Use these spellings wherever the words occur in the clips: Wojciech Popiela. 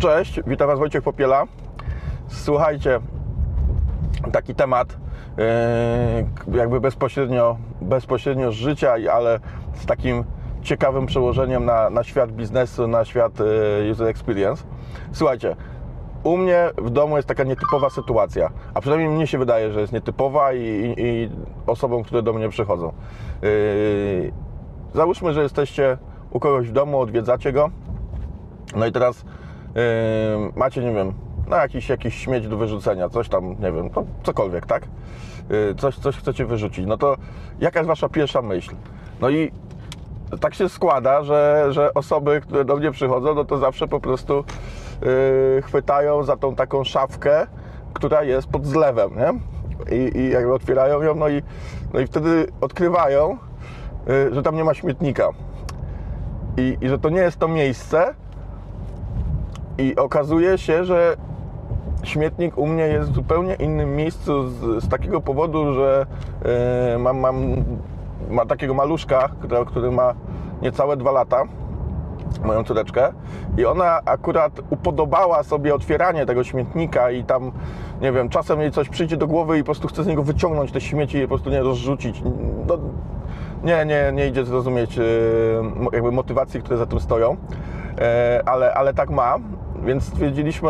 Cześć, witam Was, Wojciech Popiela. Słuchajcie, taki temat jakby bezpośrednio z życia, ale z takim ciekawym przełożeniem na świat biznesu, na świat user experience. Słuchajcie, u mnie w domu jest taka nietypowa sytuacja, a przynajmniej mnie się wydaje, że jest nietypowa i osobom, które do mnie przychodzą. Załóżmy, że jesteście u kogoś w domu, odwiedzacie go, no i teraz macie, nie wiem, no jakiś śmieć do wyrzucenia, coś tam, nie wiem, no, cokolwiek, tak? Coś chcecie wyrzucić, no to jaka jest Wasza pierwsza myśl? No i tak się składa, że osoby, które do mnie przychodzą, no to zawsze po prostu chwytają za tą taką szafkę, która jest pod zlewem, nie? I jakby otwierają ją, no i wtedy odkrywają, że tam nie ma śmietnika i że to nie jest to miejsce, i okazuje się, że śmietnik u mnie jest w zupełnie innym miejscu z takiego powodu, że mam takiego maluszka, który ma niecałe 2 lata, moją córeczkę, i ona akurat upodobała sobie otwieranie tego śmietnika i tam, nie wiem, czasem jej coś przyjdzie do głowy i po prostu chce z niego wyciągnąć te śmieci i po prostu nie rozrzucić. No, nie idzie zrozumieć jakby motywacji, które za tym stoją, ale tak ma. Więc stwierdziliśmy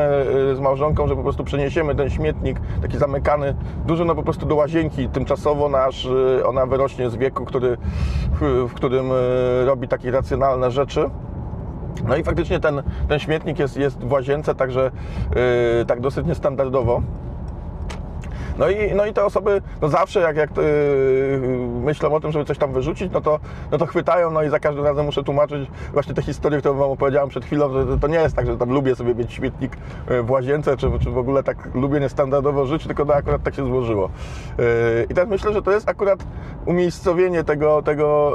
z małżonką, że po prostu przeniesiemy ten śmietnik taki zamykany, duży, no po prostu do łazienki tymczasowo, aż ona wyrośnie z wieku, w którym robi takie racjonalne rzeczy. No i faktycznie ten śmietnik jest w łazience, także tak dosyć niestandardowo. No i te osoby, no zawsze jak myślą o tym, żeby coś tam wyrzucić, no to chwytają, no i za każdym razem muszę tłumaczyć właśnie tę historię, którą Wam opowiedziałem przed chwilą, że to nie jest tak, że tam lubię sobie mieć śmietnik w łazience, czy w ogóle tak lubię niestandardowo żyć, tylko no akurat tak się złożyło. I teraz myślę, że to jest akurat umiejscowienie tego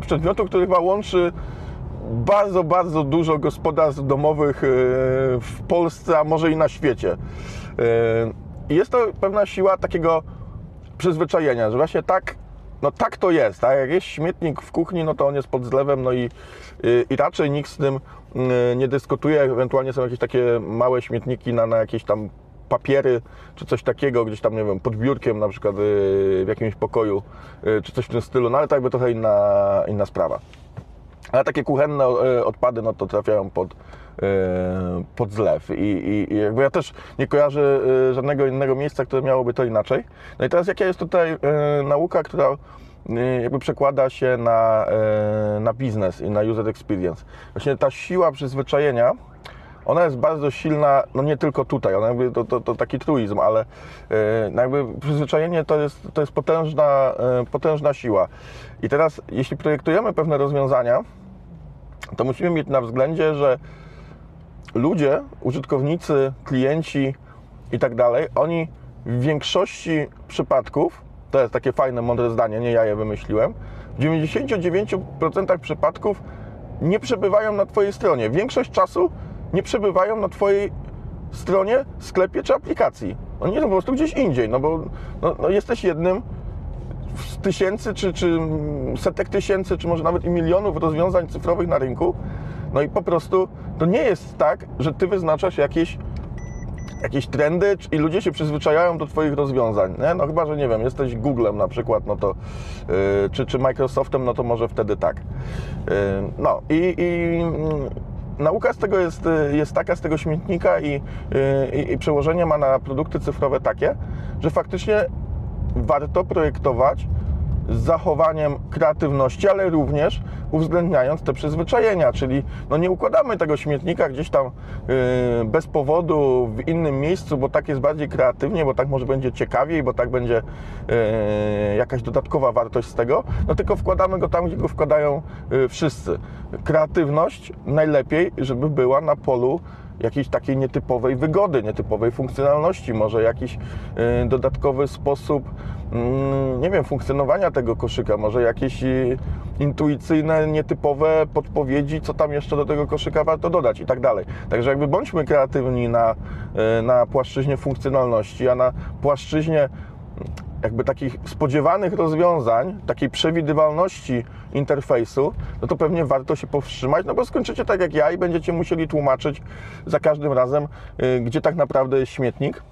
przedmiotu, który chyba łączy bardzo, bardzo dużo gospodarstw domowych w Polsce, a może i na świecie. I jest to pewna siła takiego przyzwyczajenia, że właśnie tak, no tak to jest, tak? Jak jest śmietnik w kuchni, no to on jest pod zlewem, no i raczej nikt z tym nie dyskutuje, ewentualnie są jakieś takie małe śmietniki na jakieś tam papiery, czy coś takiego, gdzieś tam, nie wiem, pod biurkiem na przykład w jakimś pokoju, czy coś w tym stylu, no ale to jakby trochę inna sprawa. Ale takie kuchenne odpady, no to trafiają pod zlew i jakby ja też nie kojarzę żadnego innego miejsca, które miałoby to inaczej. No i teraz jaka jest tutaj nauka, która jakby przekłada się na biznes i na user experience? Właśnie ta siła przyzwyczajenia, ona jest bardzo silna, no nie tylko tutaj, ona jakby, to taki truizm, ale jakby przyzwyczajenie to jest potężna siła. I teraz, jeśli projektujemy pewne rozwiązania, to musimy mieć na względzie, że ludzie, użytkownicy, klienci i tak dalej, oni w większości przypadków, to jest takie fajne, mądre zdanie, nie ja je wymyśliłem, w 99% przypadków nie przebywają na Twojej stronie. Większość czasu nie przebywają na Twojej stronie, sklepie czy aplikacji. Oni są po prostu gdzieś indziej, no bo no jesteś jednym z tysięcy, czy setek tysięcy, czy może nawet i milionów rozwiązań cyfrowych na rynku. No i po prostu to nie jest tak, że Ty wyznaczasz jakieś trendy i ludzie się przyzwyczajają do Twoich rozwiązań, nie? No chyba, że nie wiem, jesteś Googlem na przykład, no to, czy Microsoftem, no to może wtedy tak. No i nauka z tego jest taka, z tego śmietnika i przełożenie ma na produkty cyfrowe takie, że faktycznie warto projektować z zachowaniem kreatywności, ale również uwzględniając te przyzwyczajenia, czyli no nie układamy tego śmietnika gdzieś tam bez powodu w innym miejscu, bo tak jest bardziej kreatywnie, bo tak może będzie ciekawiej, bo tak będzie jakaś dodatkowa wartość z tego, no tylko wkładamy go tam, gdzie go wkładają wszyscy. Kreatywność najlepiej, żeby była na polu jakiejś takiej nietypowej wygody, nietypowej funkcjonalności, może jakiś dodatkowy sposób, nie wiem, funkcjonowania tego koszyka, może jakieś intuicyjne, nietypowe podpowiedzi, co tam jeszcze do tego koszyka warto dodać i tak dalej. Także jakby bądźmy kreatywni na płaszczyźnie funkcjonalności, a na płaszczyźnie jakby takich spodziewanych rozwiązań, takiej przewidywalności interfejsu, no to pewnie warto się powstrzymać, no bo skończycie tak jak ja i będziecie musieli tłumaczyć za każdym razem, gdzie tak naprawdę jest śmietnik,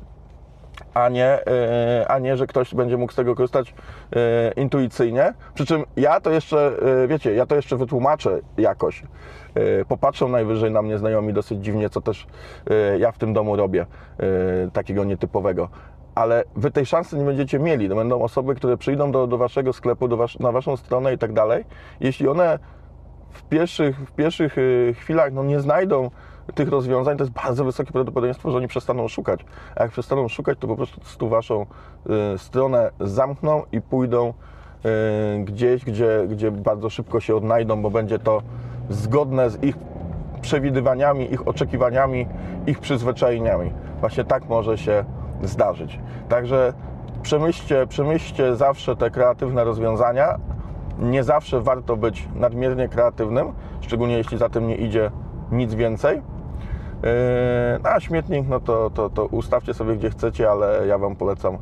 a nie, że ktoś będzie mógł z tego korzystać intuicyjnie. Przy czym ja to jeszcze, wiecie, ja to jeszcze wytłumaczę jakoś. Popatrzą najwyżej na mnie znajomi dosyć dziwnie, co też ja w tym domu robię, takiego nietypowego. Ale wy tej szansy nie będziecie mieli. To będą osoby, które przyjdą do waszego sklepu, na waszą stronę i tak dalej. Jeśli one w pierwszych chwilach no, nie znajdą tych rozwiązań, to jest bardzo wysokie prawdopodobieństwo, że oni przestaną szukać. A jak przestaną szukać, to po prostu waszą stronę zamkną i pójdą gdzieś, gdzie bardzo szybko się odnajdą, bo będzie to zgodne z ich przewidywaniami, ich oczekiwaniami, ich przyzwyczajeniami. Właśnie tak może się zdarzyć. Także przemyślcie zawsze te kreatywne rozwiązania. Nie zawsze warto być nadmiernie kreatywnym, szczególnie jeśli za tym nie idzie nic więcej. A śmietnik, no to ustawcie sobie gdzie chcecie, ale ja wam polecam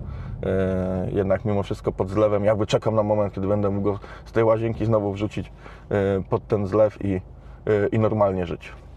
jednak mimo wszystko pod zlewem. Jakby czekam na moment, kiedy będę mógł go z tej łazienki znowu wrzucić pod ten zlew i normalnie żyć.